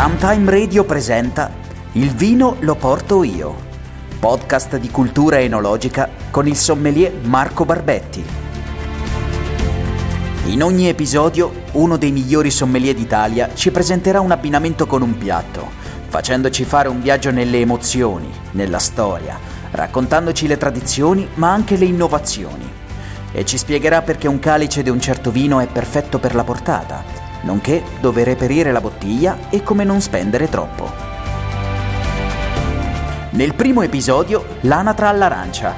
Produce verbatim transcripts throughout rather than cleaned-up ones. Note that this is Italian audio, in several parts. Runtime Radio presenta Il vino lo porto io, podcast di cultura enologica con il sommelier Marco Barbetti. In ogni episodio, uno dei migliori sommelier d'Italia ci presenterà un abbinamento con un piatto, facendoci fare un viaggio nelle emozioni, nella storia, raccontandoci le tradizioni ma anche le innovazioni. E ci spiegherà perché un calice di un certo vino è perfetto per la portata, nonché dove reperire la bottiglia e come non spendere troppo. Nel primo episodio, l'anatra all'arancia,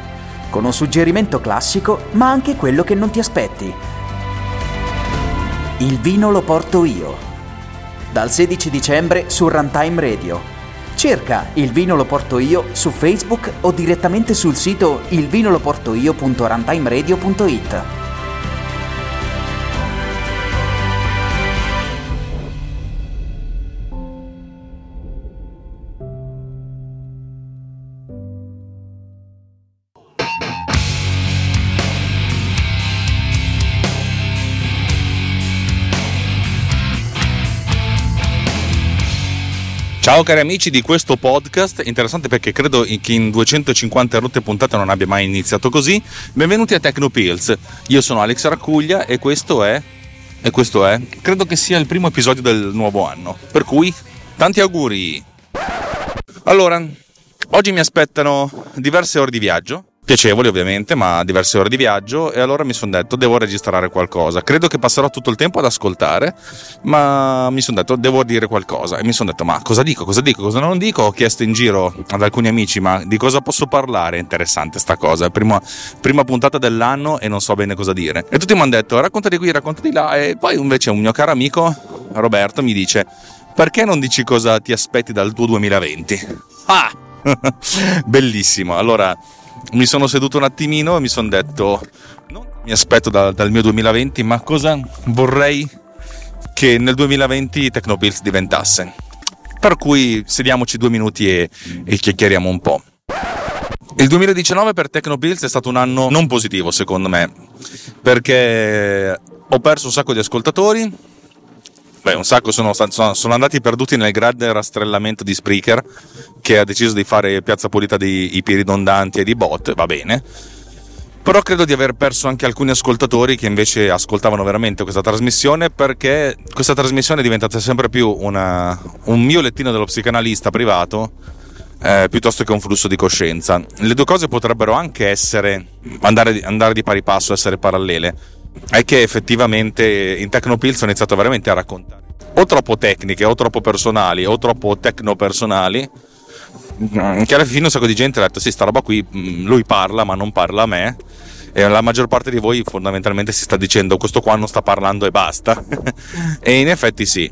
con un suggerimento classico, ma anche quello che non ti aspetti. Il vino lo porto io. Dal sedici dicembre su Runtime Radio. Cerca Il vino lo porto io su Facebook o direttamente sul sito il vino lo porto io punto runtime radio punto it. Ciao cari amici di questo podcast, interessante perché credo che in duecentocinquanta rotte puntate non abbia mai iniziato così. Benvenuti a TechnoPillz, io sono Alex Raccuglia e questo è... e questo è... credo che sia il primo episodio del nuovo anno, per cui tanti auguri! Allora, oggi mi aspettano diverse ore di viaggio, piacevoli ovviamente, ma diverse ore di viaggio, e allora mi sono detto devo registrare qualcosa. Credo che passerò tutto il tempo ad ascoltare, ma mi sono detto devo dire qualcosa e mi sono detto ma cosa dico, cosa dico, cosa non dico. Ho chiesto in giro ad alcuni amici ma di cosa posso parlare, è interessante sta cosa, prima, prima puntata dell'anno e non so bene cosa dire, e tutti mi hanno detto racconta di qui, racconta di là, e poi invece un mio caro amico Roberto mi dice perché non dici cosa ti aspetti dal tuo duemilaventi? Ah! Bellissimo. Allora mi sono seduto un attimino e mi sono detto non mi aspetto da, dal mio duemilaventi, ma cosa vorrei che nel duemilaventi TechnoPillz diventasse. Per cui sediamoci due minuti e, e chiacchieriamo un po'. Il duemiladiciannove per TechnoPillz è stato un anno non positivo secondo me, perché ho perso un sacco di ascoltatori. Beh, un sacco sono, sono andati perduti nel grande rastrellamento di Spreaker, che ha deciso di fare piazza pulita di I P ridondanti e di bot, va bene. Però credo di aver perso anche alcuni ascoltatori che invece ascoltavano veramente questa trasmissione, perché questa trasmissione è diventata sempre più una, un mio lettino dello psicanalista privato, eh, piuttosto che un flusso di coscienza. Le due cose potrebbero anche essere andare, andare di pari passo, essere parallele. È che effettivamente in TechnoPillz ho iniziato veramente a raccontare o troppo tecniche, o troppo personali, o troppo tecnopersonali, che alla fine un sacco di gente ha detto sì, sta roba qui, lui parla ma non parla a me, e la maggior parte di voi fondamentalmente si sta dicendo questo qua non sta parlando e basta. E in effetti sì,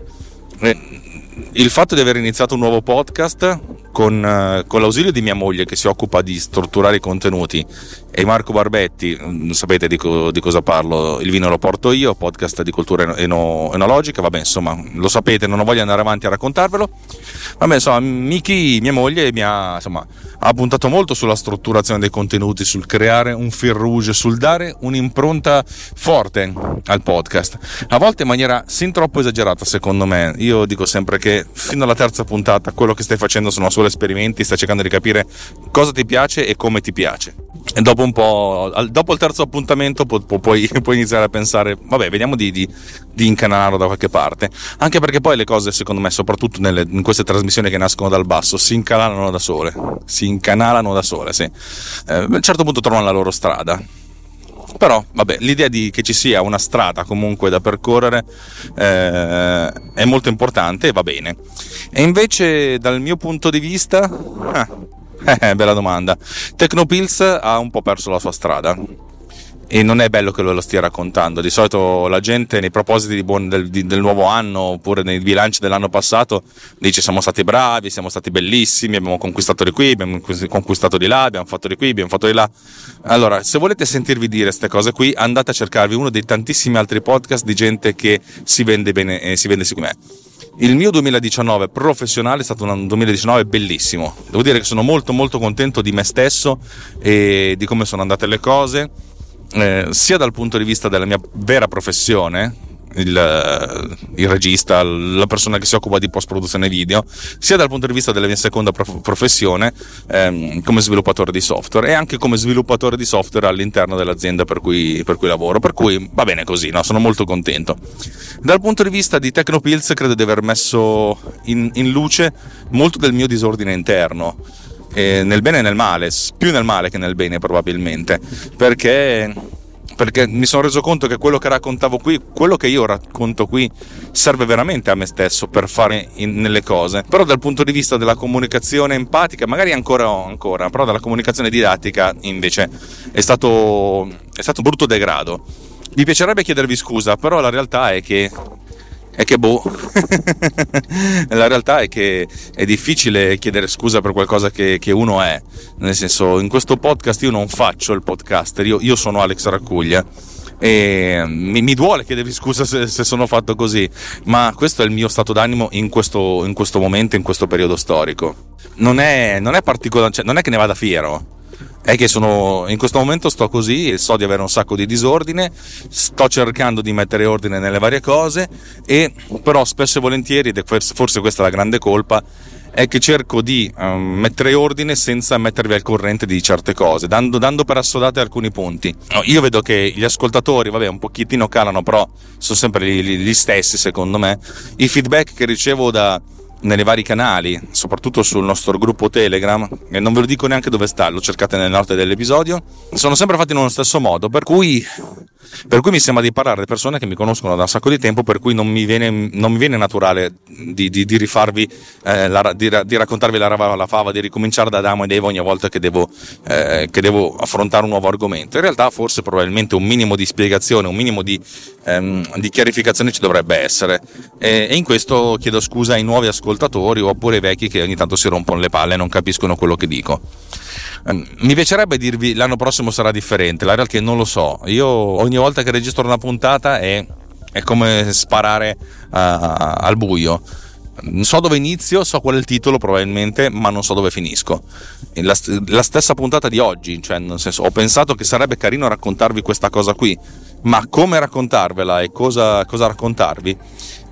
il fatto di aver iniziato un nuovo podcast con, con l'ausilio di mia moglie che si occupa di strutturare i contenuti, e Marco Barbetti, sapete di, co, di cosa parlo, Il vino lo porto io, podcast di cultura eno, enologica, vabbè insomma lo sapete, non ho voglia di andare avanti a raccontarvelo. Vabbè insomma, Miki, mia moglie, mi ha, insomma, ha puntato molto sulla strutturazione dei contenuti, sul creare un fil rouge, sul dare un'impronta forte al podcast, a volte in maniera sin troppo esagerata secondo me. Io dico sempre che fino alla terza puntata quello che stai facendo sono solo esperimenti, stai cercando di capire cosa ti piace e come ti piace, e dopo un po', dopo il terzo appuntamento pu- pu- puoi, puoi iniziare a pensare vabbè vediamo di, di, di incanalarlo da qualche parte, anche perché poi le cose secondo me, soprattutto nelle, in queste trasmissioni che nascono dal basso, si incanalano da sole si incanalano da sole sì. Eh, a un certo punto trovano la loro strada. Però vabbè, l'idea di che ci sia una strada comunque da percorrere eh, è molto importante e va bene. E invece dal mio punto di vista eh, eh, bella domanda, TechnoPillz ha un po' perso la sua strada e non è bello che lo stia raccontando. Di solito la gente nei propositi di buon, del, di, del nuovo anno oppure nei bilanci dell'anno passato dice siamo stati bravi, siamo stati bellissimi, abbiamo conquistato di qui, abbiamo conquistato di là, abbiamo fatto di qui, abbiamo fatto di là. Allora, se volete sentirvi dire queste cose qui, andate a cercarvi uno dei tantissimi altri podcast di gente che si vende bene e eh, si vende siccome me. Il mio duemiladiciannove professionale è stato un duemiladiciannove bellissimo. Devo dire che sono molto molto contento di me stesso e di come sono andate le cose. Eh, sia dal punto di vista della mia vera professione, il, il regista, la persona che si occupa di post-produzione video, sia dal punto di vista della mia seconda prof- professione ehm, come sviluppatore di software, e anche come sviluppatore di software all'interno dell'azienda per cui, per cui lavoro, per cui va bene così, no? Sono molto contento. Dal punto di vista di TechnoPillz credo di aver messo in, in luce molto del mio disordine interno, eh, nel bene e nel male, più nel male che nel bene probabilmente, perché... perché mi sono reso conto che quello che raccontavo qui, quello che io racconto qui, serve veramente a me stesso per fare in, nelle cose. Però dal punto di vista della comunicazione empatica, magari ancora ancora, però dalla comunicazione didattica invece è stato, è stato un brutto degrado. Mi piacerebbe chiedervi scusa, però la realtà è che è che boh, la realtà è che è difficile chiedere scusa per qualcosa che, che uno è, nel senso, in questo podcast io non faccio il podcaster, io, io sono Alex Raccuglia e mi, mi duole chiedervi scusa se, se sono fatto così, ma questo è il mio stato d'animo in questo, in questo momento, in questo periodo storico. Non è, non è particolare, cioè, non è che ne vada fiero, è che sono, in questo momento sto così e so di avere un sacco di disordine, sto cercando di mettere ordine nelle varie cose, e però spesso e volentieri, ed è forse questa è la grande colpa, è che cerco di um, mettere ordine senza mettervi al corrente di certe cose, dando, dando per assodate alcuni punti. Io vedo che gli ascoltatori, vabbè, un pochettino calano, però sono sempre gli, gli stessi secondo me. I feedback che ricevo da... nelle vari canali, soprattutto sul nostro gruppo Telegram, e non ve lo dico neanche dove sta, lo cercate nelle note dell'episodio, sono sempre fatti nello stesso modo, per cui per cui mi sembra di parlare di persone che mi conoscono da un sacco di tempo, per cui non mi viene non mi viene naturale di, di, di rifarvi eh, la, di, di raccontarvi la rava alla fava, di ricominciare da Adamo ed Eva ogni volta che devo eh, che devo affrontare un nuovo argomento. In realtà forse probabilmente un minimo di spiegazione, un minimo di ehm, di chiarificazione ci dovrebbe essere, e, e in questo chiedo scusa ai nuovi ascoltatori oppure i vecchi che ogni tanto si rompono le palle e non capiscono quello che dico. Mi piacerebbe dirvi l'anno prossimo sarà differente, la realtà è che non lo so. Io ogni volta che registro una puntata è, è come sparare uh, al buio. So dove inizio, so qual è il titolo probabilmente, ma non so dove finisco. La, st- la stessa puntata di oggi, cioè nel senso, ho pensato che sarebbe carino raccontarvi questa cosa qui, ma come raccontarvela e cosa, cosa raccontarvi?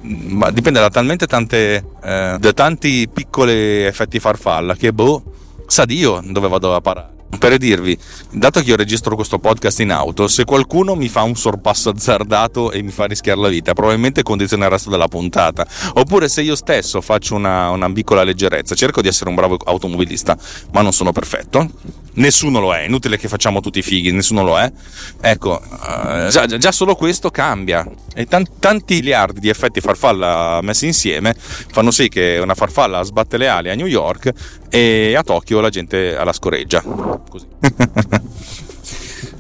Ma dipende da talmente tante eh, da tanti piccoli effetti farfalla che boh, sa Dio dove vado a parare. Per dirvi, dato che io registro questo podcast in auto, se qualcuno mi fa un sorpasso azzardato e mi fa rischiare la vita, probabilmente condiziona il resto della puntata. Oppure se io stesso faccio una, una piccola leggerezza, cerco di essere un bravo automobilista, ma non sono perfetto. Nessuno lo è, inutile che facciamo tutti i fighi, nessuno lo è. Ecco, eh, già, già solo questo cambia. E tanti, tanti miliardi di effetti farfalla messi insieme fanno sì che una farfalla sbatte le ali a New York e a Tokyo la gente alla scoreggia. Così.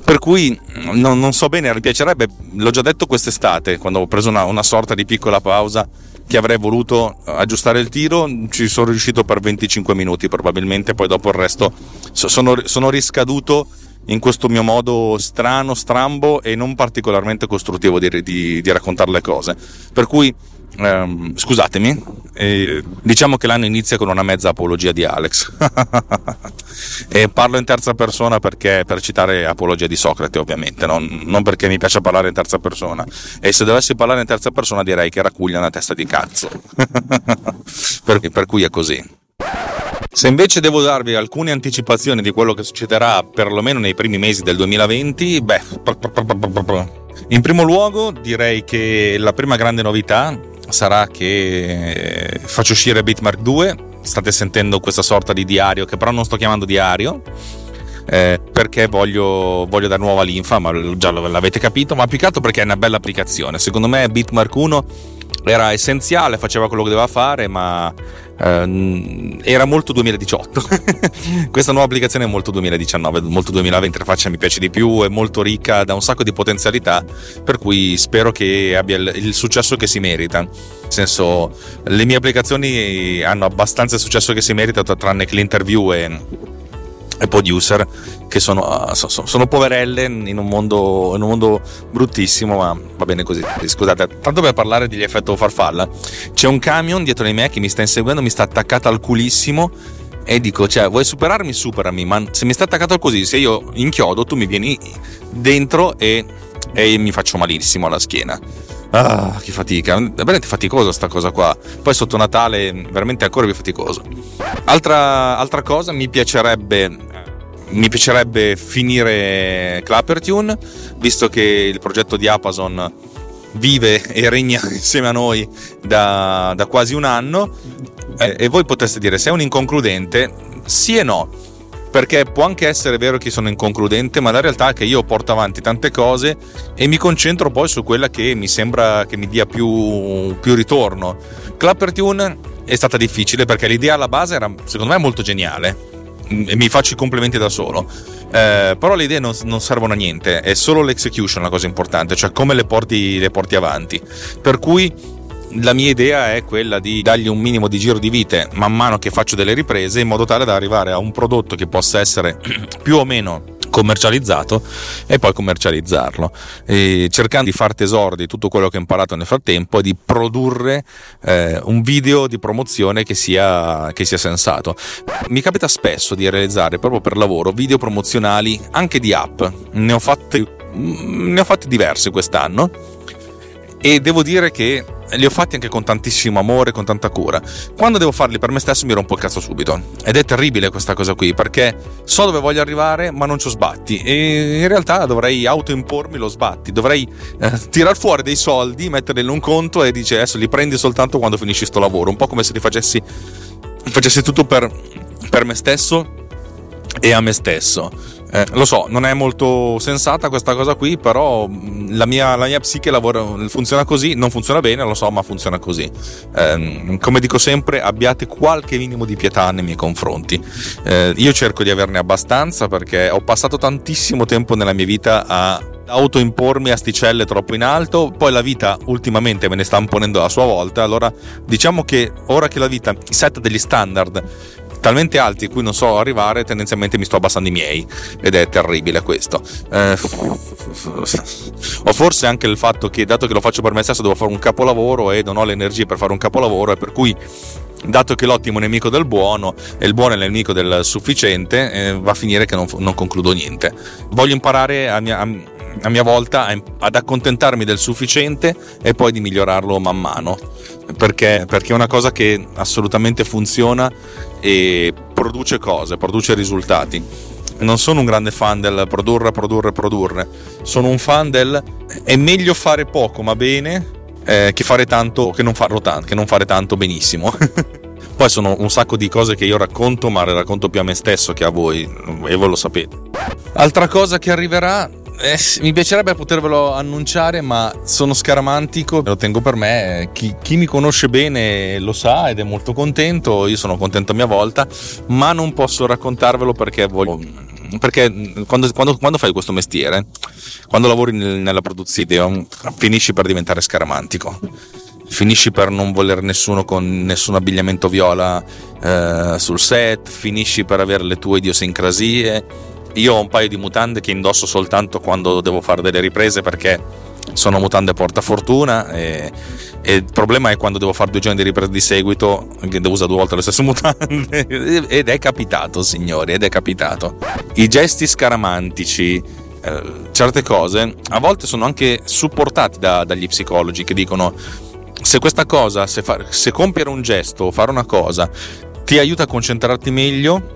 Per cui non, non so bene, mi piacerebbe, l'ho già detto quest'estate, quando ho preso una, una sorta di piccola pausa, che avrei voluto aggiustare il tiro, ci sono riuscito per venticinque minuti probabilmente, poi dopo il resto sono, sono riscaduto in questo mio modo strano, strambo e non particolarmente costruttivo di, di, di raccontare le cose, per cui ehm, scusatemi, eh, diciamo che l'anno inizia con una mezza apologia di Alex e parlo in terza persona perché per citare Apologia di Socrate ovviamente, non, non perché mi piace parlare in terza persona, e se dovessi parlare in terza persona direi che Raccuglia una testa di cazzo per, per cui è così. Se invece devo darvi alcune anticipazioni di quello che succederà perlomeno nei primi mesi del duemilaventi, beh, in primo luogo direi che la prima grande novità sarà che faccio uscire Bitmark due. State sentendo questa sorta di diario che però non sto chiamando diario, eh, perché voglio, voglio dare nuova linfa, ma già l'avete capito, ma più che altro perché è una bella applicazione. Secondo me Bitmark uno era essenziale, faceva quello che doveva fare, ma ehm, era molto duemiladiciotto. Questa nuova applicazione è molto duemiladiciannove, molto duemilaventi, interfaccia mi piace di più, è molto ricca, dà un sacco di potenzialità, per cui spero che abbia il, il successo che si merita. Nel senso, le mie applicazioni hanno abbastanza il successo che si merita, tranne che l'interview e... e Poducer, che sono, sono poverelle in un mondo in un mondo bruttissimo, ma va bene così. Scusate, tanto per parlare degli effetti farfalla, c'è un camion dietro di me che mi sta inseguendo, mi sta attaccata al culissimo e dico, cioè, vuoi superarmi? Superami, ma se mi sta attaccato così, se io inchiodo tu mi vieni dentro e, e mi faccio malissimo alla schiena. Ah, che fatica, è veramente faticosa sta cosa qua. Poi sotto Natale veramente ancora più faticoso. Altra, altra cosa, mi piacerebbe mi piacerebbe finire ClapperTune, visto che il progetto di Apazon vive e regna insieme a noi da, da quasi un anno, eh, e voi poteste dire se è un inconcludente, sì e no, perché può anche essere vero che sono inconcludente, ma la realtà è che io porto avanti tante cose e mi concentro poi su quella che mi sembra che mi dia più, più ritorno. ClapperTune è stata difficile perché l'idea alla base era secondo me molto geniale e mi faccio i complimenti da solo, eh, però le idee non, non servono a niente, è solo l'execution la cosa importante, cioè come le porti, le porti avanti. Per cui la mia idea è quella di dargli un minimo di giro di vite man mano che faccio delle riprese, in modo tale da arrivare a un prodotto che possa essere più o meno commercializzato e poi commercializzarlo, e cercando di far tesoro di tutto quello che ho imparato nel frattempo e di produrre eh, un video di promozione che sia, che sia sensato. Mi capita spesso di realizzare proprio per lavoro video promozionali anche di app, ne ho fatti ne ho fatti diversi quest'anno e devo dire che li ho fatti anche con tantissimo amore, con tanta cura. Quando devo farli per me stesso mi rompo il cazzo subito, ed è terribile questa cosa qui, perché so dove voglio arrivare ma non c'ho sbatti, e in realtà dovrei autoimpormi lo sbatti, dovrei eh, tirar fuori dei soldi, metterli in un conto e dice adesso li prendi soltanto quando finisci sto lavoro, un po' come se li facessi facessi tutto per, per me stesso e a me stesso. Eh, lo so, non è molto sensata questa cosa qui, però la mia, la mia psiche lavora, funziona così, non funziona bene, lo so, ma funziona così. Eh, come dico sempre, abbiate qualche minimo di pietà nei miei confronti. Eh, io cerco di averne abbastanza perché ho passato tantissimo tempo nella mia vita a autoimpormi asticelle troppo in alto, poi la vita ultimamente me ne sta imponendo la sua volta, allora diciamo che ora che la vita setta degli standard talmente alti cui non so arrivare, tendenzialmente mi sto abbassando i miei, ed è terribile questo. Eh, o forse anche il fatto che, dato che lo faccio per me stesso, devo fare un capolavoro e non ho le energie per fare un capolavoro, e per cui, dato che l'ottimo è nemico del buono e il buono è nemico del sufficiente, eh, va a finire che non, non concludo niente. Voglio imparare a mia, a, a mia volta a, ad accontentarmi del sufficiente e poi di migliorarlo man mano, perché, perché è una cosa che assolutamente funziona e produce cose, produce risultati. Non sono un grande fan del produrre, produrre, produrre, sono un fan del è meglio fare poco ma bene eh, che fare tanto, che non farlo tanto, che non fare tanto benissimo. Poi sono un sacco di cose che io racconto, ma le racconto più a me stesso che a voi, e voi lo sapete. Altra cosa che arriverà, eh, mi piacerebbe potervelo annunciare, ma sono scaramantico, lo tengo per me. Chi, chi mi conosce bene lo sa ed è molto contento, io sono contento a mia volta, ma non posso raccontarvelo perché voglio... Perché quando, quando, quando fai questo mestiere, quando lavori nel, nella produzione, finisci per diventare scaramantico, finisci per non voler nessuno con nessun abbigliamento viola eh, sul set, finisci per avere le tue idiosincrasie. Io ho un paio di mutande che indosso soltanto quando devo fare delle riprese, perché sono mutande portafortuna, e, e il problema è quando devo fare due giorni di riprese di seguito che devo usare due volte le stesse mutande, ed è capitato, signori, ed è capitato. I gesti scaramantici, eh, certe cose a volte sono anche supportati da, dagli psicologi che dicono se questa cosa, se, fa, se compiere un gesto o fare una cosa ti aiuta a concentrarti meglio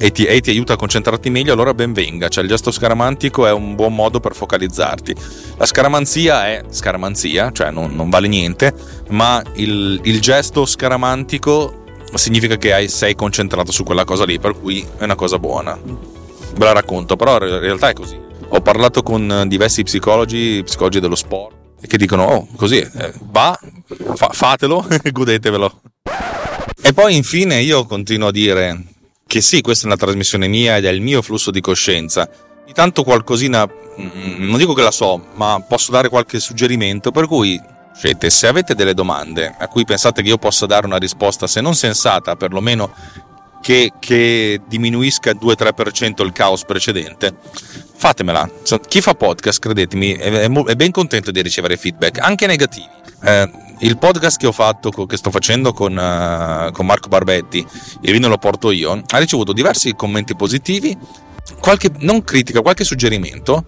E ti, e ti aiuta a concentrarti meglio, allora ben venga, cioè il gesto scaramantico è un buon modo per focalizzarti. La scaramanzia è scaramanzia, cioè non, non vale niente, ma il, il gesto scaramantico significa che hai, sei concentrato su quella cosa lì, per cui è una cosa buona. Ve la racconto, però in realtà è così. Ho parlato con diversi psicologi, psicologi dello sport, che dicono oh così, eh, va, fa, fatelo e godetevelo. E poi infine io continuo a dire che sì, questa è una trasmissione mia ed è il mio flusso di coscienza. Ogni tanto qualcosina, non dico che la so, ma posso dare qualche suggerimento, per cui scegliete, se avete delle domande a cui pensate che io possa dare una risposta, se non sensata, perlomeno che, che diminuisca il due tre per cento il caos precedente, fatemela. Chi fa podcast, credetemi, è, è ben contento di ricevere feedback, anche negativi. Eh, Il podcast che ho fatto, che sto facendo con, uh, con Marco Barbetti, Il vino lo porto io, ha ricevuto diversi commenti positivi, qualche, non critica, qualche suggerimento,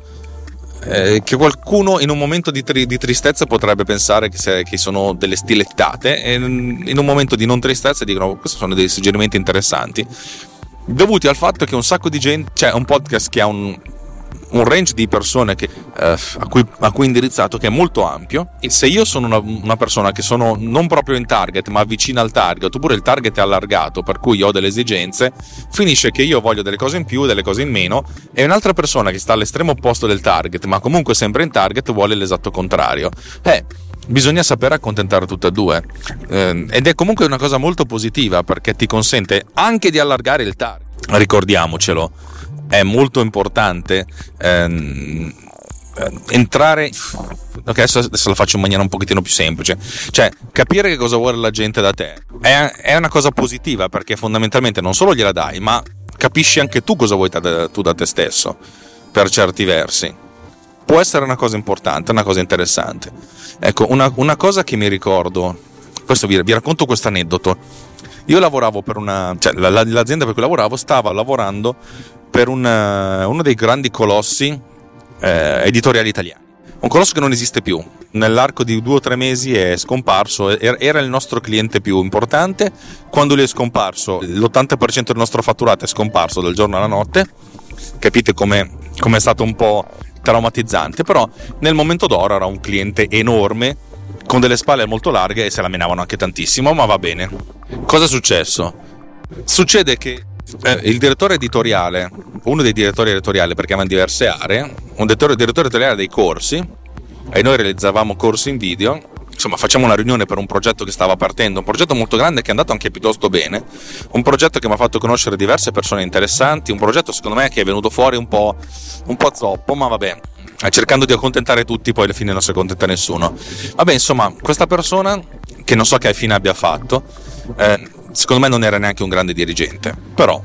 eh, che qualcuno in un momento di, tri- di tristezza potrebbe pensare che, se- che sono delle stilettate, e in un momento di non tristezza dicono questi sono dei suggerimenti interessanti, dovuti al fatto che un sacco di gente, cioè un podcast che ha un, un range di persone che, eh, a, cui, a cui indirizzato, che è molto ampio, e se io sono una, una persona che sono non proprio in target ma vicina al target, oppure il target è allargato per cui ho delle esigenze, finisce che io voglio delle cose in più, delle cose in meno, e un'altra persona che sta all'estremo opposto del target ma comunque sempre in target vuole l'esatto contrario. Eh, bisogna saper accontentare tutte e due, eh, ed è comunque una cosa molto positiva perché ti consente anche di allargare il target. Ricordiamocelo, è molto importante ehm, entrare, ok, adesso, adesso la faccio in maniera un pochettino più semplice, cioè capire che cosa vuole la gente da te è, è una cosa positiva, perché fondamentalmente non solo gliela dai, ma capisci anche tu cosa vuoi da, tu da te stesso, per certi versi può essere una cosa importante, una cosa interessante. Ecco, una, una cosa che mi ricordo, questo vi, vi racconto questo aneddoto. Io lavoravo per una, cioè l'azienda per cui lavoravo stava lavorando per una, uno dei grandi colossi eh, editoriali italiani, un colosso che non esiste più, nell'arco di due o tre mesi è scomparso, era il nostro cliente più importante. Quando lui è scomparso, l'ottanta per cento del nostro fatturato è scomparso dal giorno alla notte, capite come è stato un po' traumatizzante, però nel momento d'oro era un cliente enorme, con delle spalle molto larghe, e se la menavano anche tantissimo, ma va bene. Cosa è successo? Succede che eh, il direttore editoriale, uno dei direttori editoriali, perché avevano diverse aree, un direttore, direttore editoriale dei corsi, e noi realizzavamo corsi in video, insomma facciamo una riunione per un progetto che stava partendo, un progetto molto grande che è andato anche piuttosto bene, un progetto che mi ha fatto conoscere diverse persone interessanti, un progetto secondo me che è venuto fuori un po', un po' zoppo, ma va bene, cercando di accontentare tutti, poi alla fine non si accontenta nessuno. Vabbè, insomma, questa persona, che non so che fine abbia fatto, eh, secondo me non era neanche un grande dirigente, però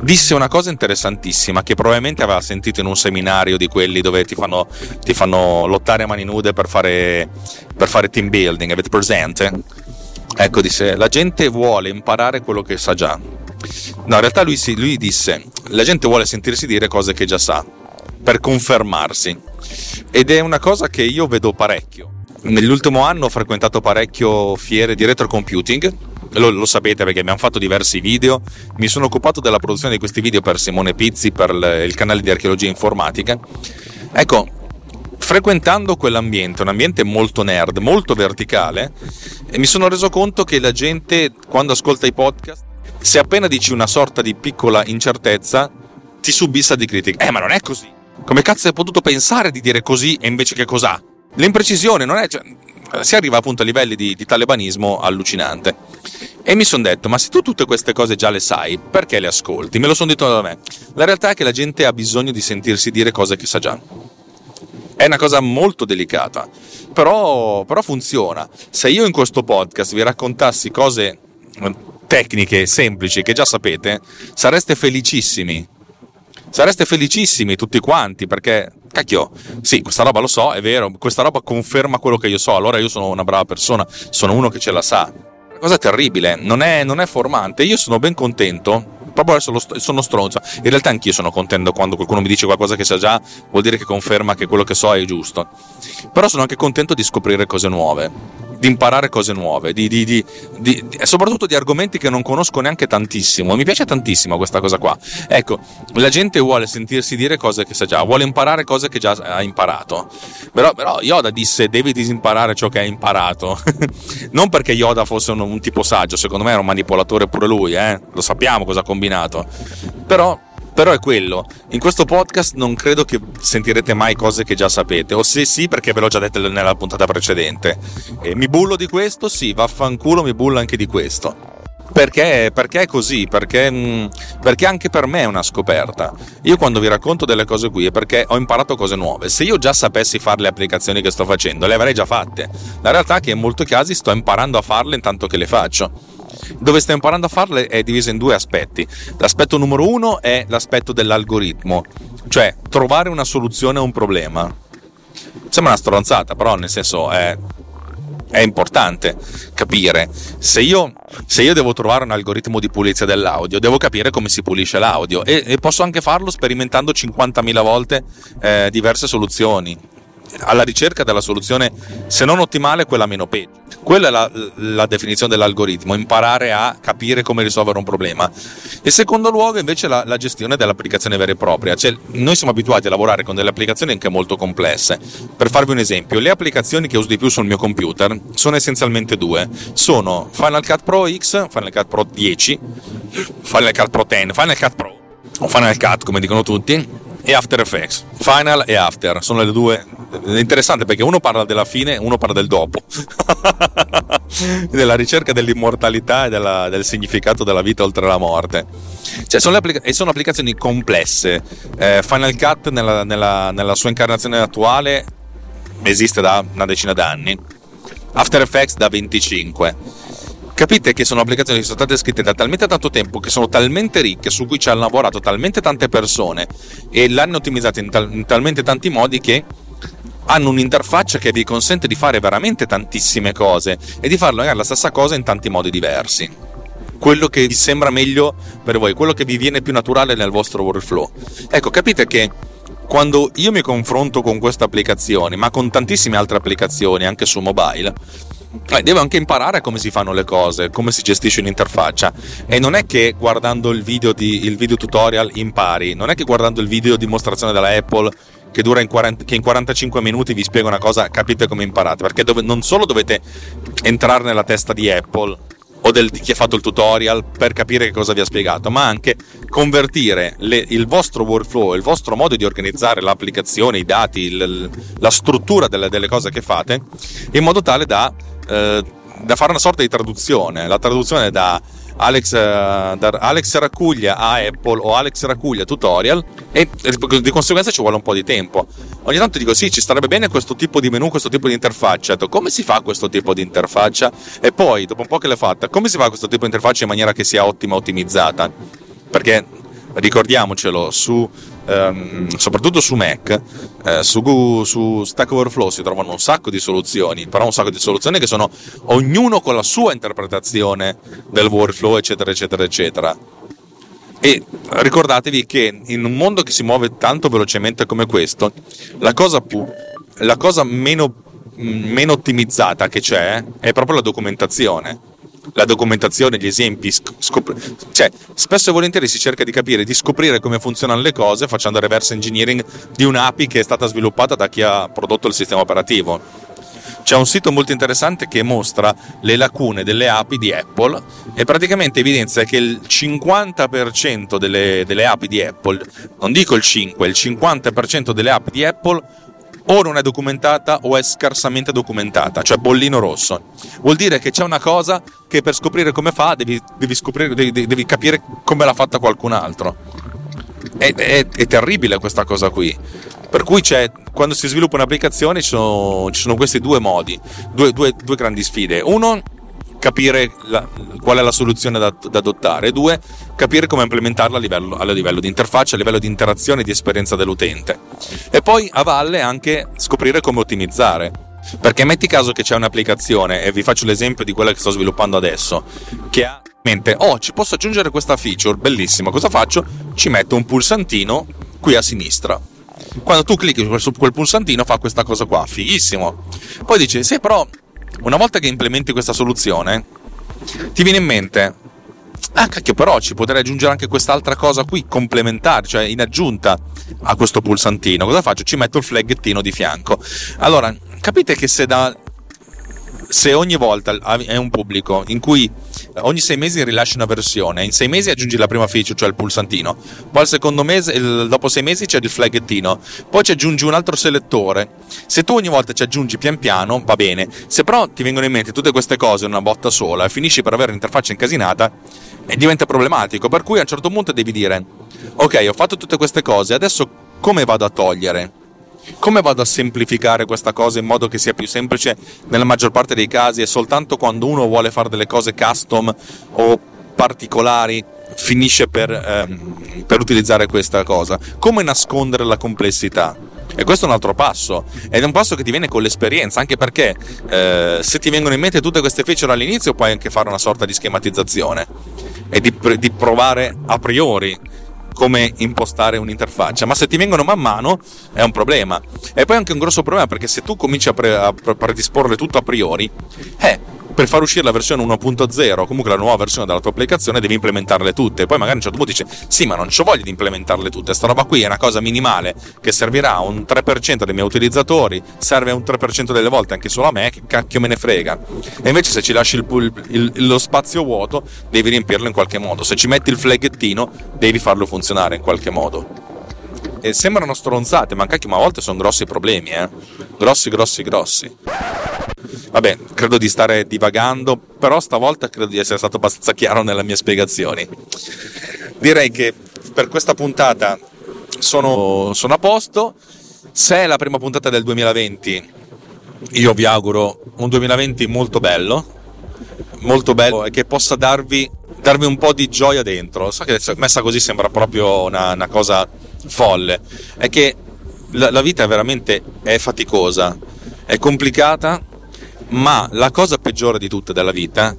disse una cosa interessantissima che probabilmente aveva sentito in un seminario di quelli dove ti fanno, ti fanno lottare a mani nude per fare, per fare team building, avete presente? Ecco, disse, la gente vuole imparare quello che sa già. No, in realtà lui, si, lui disse, la gente vuole sentirsi dire cose che già sa, per confermarsi, ed è una cosa che io vedo parecchio. Nell'ultimo anno ho frequentato parecchio fiere di retrocomputing, lo, lo sapete perché abbiamo fatto diversi video, mi sono occupato della produzione di questi video per Simone Pizzi, per l, il canale di archeologia informatica. Ecco, frequentando quell'ambiente, un ambiente molto nerd, molto verticale, e mi sono reso conto che la gente, quando ascolta i podcast, se appena dici una sorta di piccola incertezza ti subissa di critiche. Eh ma non è così, come cazzo hai potuto pensare di dire così e invece che cos'ha? L'imprecisione non è, cioè, si arriva appunto a livelli di, di talebanismo allucinante. E mi sono detto, ma se tu tutte queste cose già le sai, perché le ascolti? Me lo sono detto da me. La realtà è che la gente ha bisogno di sentirsi dire cose che sa già. È una cosa molto delicata, però, però funziona. Se io in questo podcast vi raccontassi cose tecniche, semplici, che già sapete, sareste felicissimi. Sareste felicissimi tutti quanti, perché cacchio, sì, questa roba lo so, è vero, questa roba conferma quello che io so, allora io sono una brava persona, sono uno che ce la sa. Una cosa terribile, non è, non è formante. Io sono ben contento, proprio adesso lo sto, sono stronzo, in realtà anch'io sono contento quando qualcuno mi dice qualcosa che sa già, vuol dire che conferma che quello che so è giusto, però sono anche contento di scoprire cose nuove, di imparare cose nuove, di, di, di, di, di, soprattutto di argomenti che non conosco neanche tantissimo. Mi piace tantissimo questa cosa qua. Ecco, la gente vuole sentirsi dire cose che sa già, vuole imparare cose che già ha imparato. Però, però Yoda disse devi disimparare ciò che hai imparato. Non perché Yoda fosse un, un tipo saggio, secondo me era un manipolatore pure lui, eh? Lo sappiamo cosa ha combinato. Però, però è quello. In questo podcast non credo che sentirete mai cose che già sapete, o se sì, perché ve l'ho già detto nella puntata precedente. E mi bullo di questo? Sì, vaffanculo, mi bullo anche di questo. Perché, perché è così? Perché, perché anche per me è una scoperta. Io quando vi racconto delle cose qui è perché ho imparato cose nuove. Se io già sapessi fare le applicazioni che sto facendo, le avrei già fatte. La realtà è che in molti casi sto imparando a farle intanto che le faccio. Dove sto imparando a farle è diviso in due aspetti. L'aspetto numero uno è l'aspetto dell'algoritmo, cioè trovare una soluzione a un problema. Sembra una stronzata, però nel senso è, è importante capire. Se io, se io devo trovare un algoritmo di pulizia dell'audio, devo capire come si pulisce l'audio, e, e posso anche farlo sperimentando cinquantamila volte eh, diverse soluzioni, alla ricerca della soluzione, se non ottimale, quella meno peggio. Quella è la, la definizione dell'algoritmo: imparare a capire come risolvere un problema. E secondo luogo invece la, la gestione dell'applicazione vera e propria, cioè noi siamo abituati a lavorare con delle applicazioni anche molto complesse. Per farvi un esempio, le applicazioni che uso di più sul mio computer sono essenzialmente due: sono Final Cut Pro X, Final Cut Pro dieci, Final Cut Pro dieci, Final Cut Pro o Final Cut come dicono tutti, e After Effects. Final e After sono le due. È interessante perché uno parla della fine, uno parla del dopo della ricerca dell'immortalità e della, del significato della vita oltre la morte. Cioè sono, le applica- e sono applicazioni complesse. eh, Final Cut nella, nella, nella sua incarnazione attuale esiste da una decina d'anni, After Effects da venticinque. Capite che sono applicazioni che sono state scritte da talmente tanto tempo, che sono talmente ricche, su cui ci hanno lavorato talmente tante persone e l'hanno ottimizzata in, tal- in talmente tanti modi, che hanno un'interfaccia che vi consente di fare veramente tantissime cose e di farlo magari la stessa cosa in tanti modi diversi. Quello che vi sembra meglio per voi, quello che vi viene più naturale nel vostro workflow. Ecco, capite che quando io mi confronto con queste applicazioni, ma con tantissime altre applicazioni anche su mobile, Eh, devo anche imparare come si fanno le cose, come si gestisce un'interfaccia. E non è che guardando il video, di, il video tutorial impari, non è che guardando il video dimostrazione della Apple che dura in, quaranta, che in quarantacinque minuti vi spiego una cosa, capite come imparate, perché dove, non solo dovete entrare nella testa di Apple o del, di chi ha fatto il tutorial per capire che cosa vi ha spiegato, ma anche convertire le, il vostro workflow, il vostro modo di organizzare l'applicazione, i dati, il, la struttura delle, delle cose che fate, in modo tale da da fare una sorta di traduzione, la traduzione da Alex, da Alex Raccuglia a Apple o Alex Raccuglia tutorial, e di conseguenza ci vuole un po' di tempo. Ogni tanto dico sì, ci starebbe bene questo tipo di menu, questo tipo di interfaccia. Come si fa questo tipo di interfaccia? E poi dopo un po' che l'hai fatta, come si fa questo tipo di interfaccia in maniera che sia ottima, ottimizzata? Perché ricordiamocelo, su Um, soprattutto su Mac, eh, su, Google, su Stack Overflow si trovano un sacco di soluzioni, però un sacco di soluzioni che sono ognuno con la sua interpretazione del workflow, eccetera eccetera eccetera. E ricordatevi che in un mondo che si muove tanto velocemente come questo, la cosa, pu- la cosa meno, meno ottimizzata che c'è è proprio la documentazione. La documentazione, gli esempi, scop- cioè spesso e volentieri si cerca di capire, di scoprire come funzionano le cose facendo reverse engineering di un'A P I che è stata sviluppata da chi ha prodotto il sistema operativo. C'è un sito molto interessante che mostra le lacune delle A P I di Apple e praticamente evidenzia che il cinquanta per cento delle, delle A P I di Apple, non dico il cinque, il cinquanta per cento delle A P I di Apple o non è documentata o è scarsamente documentata, cioè bollino rosso. Vuol dire che c'è una cosa che per scoprire come fa devi, devi, scoprire, devi, devi capire come l'ha fatta qualcun altro. È, è, è terribile questa cosa qui. Per cui c'è, quando si sviluppa un'applicazione ci sono, ci sono questi due modi, due, due, due grandi sfide. Uno, capire la, qual è la soluzione da, da adottare. Due, capire come implementarla a livello, a livello di interfaccia, a livello di interazione e di esperienza dell'utente. E poi a valle anche scoprire come ottimizzare. Perché metti caso che c'è un'applicazione, e vi faccio l'esempio di quella che sto sviluppando adesso, che ha in mente, oh, ci posso aggiungere questa feature, bellissima, cosa faccio? Ci metto un pulsantino qui a sinistra. Quando tu clicchi su quel pulsantino fa questa cosa qua, fighissimo. Poi dici, sì però, una volta che implementi questa soluzione, ti viene in mente, ah cacchio però ci potrei aggiungere anche quest'altra cosa qui, complementare, cioè in aggiunta a questo pulsantino. Cosa faccio? Ci metto il flaggettino di fianco. Allora, capite che se da... se ogni volta è un pubblico in cui ogni sei mesi rilasci una versione, in sei mesi aggiungi la prima feature, cioè il pulsantino, poi al secondo mese, il, dopo sei mesi c'è il flaggettino, poi ci aggiungi un altro selettore, se tu ogni volta ci aggiungi pian piano va bene, se però ti vengono in mente tutte queste cose in una botta sola e finisci per avere un'interfaccia incasinata, e diventa problematico, per cui a un certo punto devi dire ok, ho fatto tutte queste cose, adesso come vado a togliere? Come vado a semplificare questa cosa in modo che sia più semplice? Nella maggior parte dei casi è soltanto quando uno vuole fare delle cose custom o particolari finisce per, eh, per utilizzare questa cosa. Come nascondere la complessità? E questo è un altro passo, ed è un passo che ti viene con l'esperienza, anche perché eh, se ti vengono in mente tutte queste feature all'inizio, puoi anche fare una sorta di schematizzazione e di, di provare a priori come impostare un'interfaccia. Ma se ti vengono man mano è un problema, e poi è anche un grosso problema, perché se tu cominci a, pre- a predisporre tutto a priori, eh per far uscire la versione uno punto zero, comunque la nuova versione della tua applicazione, devi implementarle tutte. Poi magari a un certo punto dice: sì, ma non c'ho voglia di implementarle tutte, sta roba qui è una cosa minimale che servirà a un tre per cento dei miei utilizzatori, serve a un tre per cento delle volte anche solo a me, che cacchio me ne frega. E invece se ci lasci il pool, il, lo spazio vuoto, devi riempirlo in qualche modo. Se ci metti il flaggettino, devi farlo funzionare in qualche modo. E sembrano stronzate, ma anche, ma a volte sono grossi problemi, eh? Grossi, grossi, grossi. Vabbè, credo di stare divagando, però stavolta credo di essere stato abbastanza chiaro nelle mie spiegazioni. Direi che per questa puntata sono, sono a posto. Se è la prima puntata del duemilaventi, io vi auguro un duemilaventi molto bello, molto bello, e che possa darvi, darvi un po' di gioia dentro. So che messa così sembra proprio una, una cosa folle, è che la, la vita veramente è faticosa, è complicata, ma la cosa peggiore di tutte della vita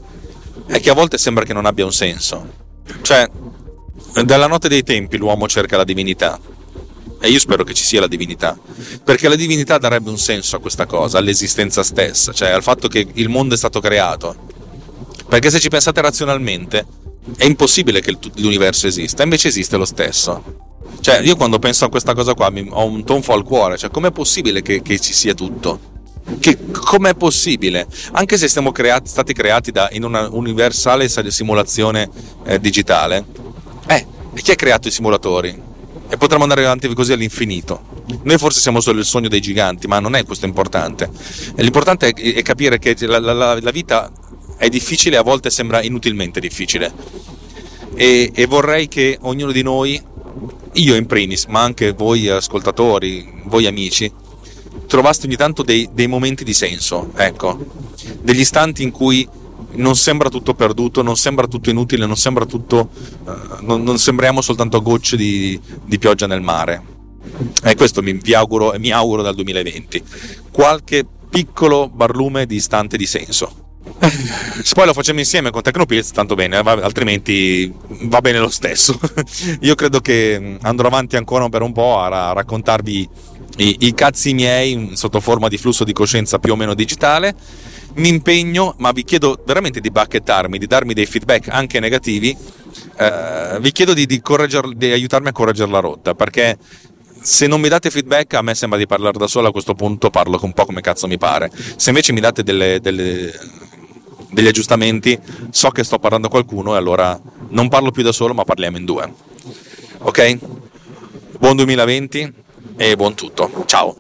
è che a volte sembra che non abbia un senso. Cioè, dalla notte dei tempi l'uomo cerca la divinità, e io spero che ci sia la divinità, perché la divinità darebbe un senso a questa cosa, all'esistenza stessa, cioè al fatto che il mondo è stato creato. Perché se ci pensate razionalmente è impossibile che l'universo esista, invece esiste lo stesso. Cioè, io quando penso a questa cosa qua mi, ho un tonfo al cuore. Cioè, com'è possibile che, che ci sia tutto? Che com'è possibile? Anche se siamo creati, stati creati da, in una universale simulazione eh, digitale, eh, e chi ha creato i simulatori? E potremmo andare avanti così all'infinito. Noi forse siamo solo il sogno dei giganti, ma non è questo importante. L'importante è, è capire che la, la, la vita è difficile, a volte sembra inutilmente difficile, e, e vorrei che ognuno di noi, io in primis, ma anche voi ascoltatori, voi amici, trovaste ogni tanto dei, dei momenti di senso, ecco, degli istanti in cui non sembra tutto perduto, non sembra tutto inutile, non sembra tutto, uh, non, non sembriamo soltanto gocce di, di pioggia nel mare. E questo mi, vi auguro, e mi auguro dal duemilaventi, qualche piccolo barlume di istante di senso. Se poi lo facciamo insieme con TechnoPillz, tanto bene, altrimenti va bene lo stesso. Io credo che andrò avanti ancora per un po' a raccontarvi i, i cazzi miei sotto forma di flusso di coscienza più o meno digitale. Mi impegno, ma vi chiedo veramente di bacchettarmi, di darmi dei feedback anche negativi. Eh, vi chiedo di, di, di aiutarmi a correggere la rotta, perché se non mi date feedback a me sembra di parlare da solo. A questo punto parlo un po' come cazzo mi pare. Se invece mi date delle, delle degli aggiustamenti, so che sto parlando a qualcuno, e allora non parlo più da solo, ma parliamo in due. Ok? Buon duemilaventi e buon tutto. Ciao.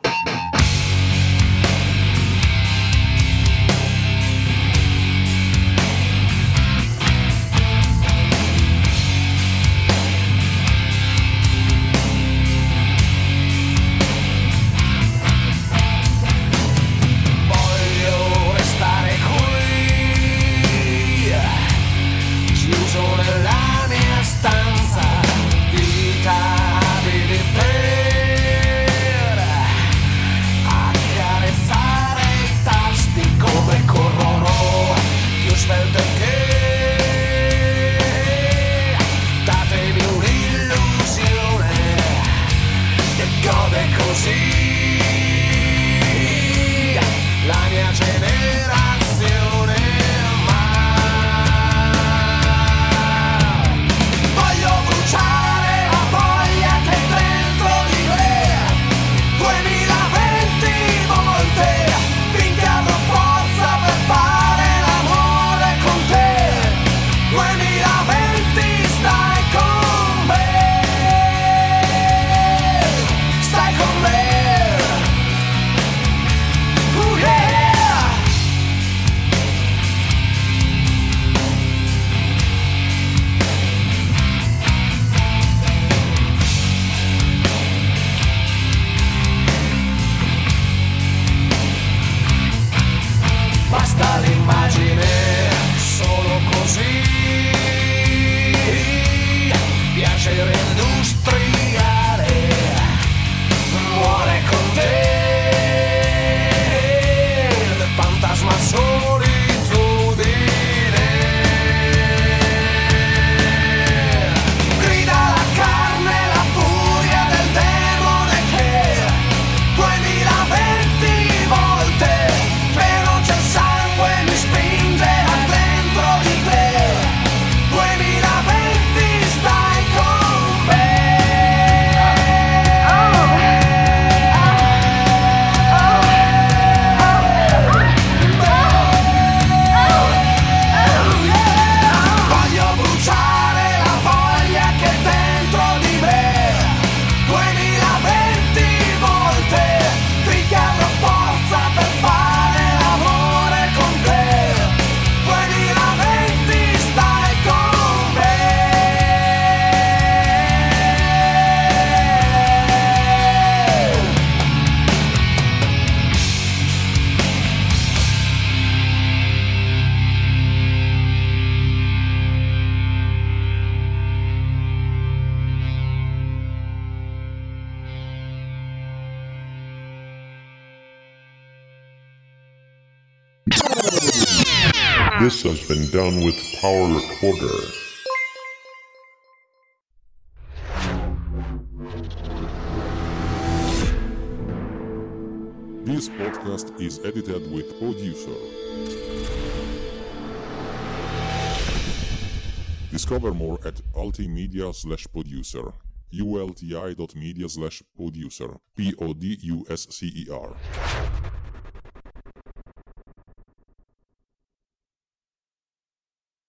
This has been done with Power Recorder. This podcast is edited with Poducer. Discover more at ultimedia slash Poducer. ulti.media slash Poducer. P-O-D-U-S-C-E-R.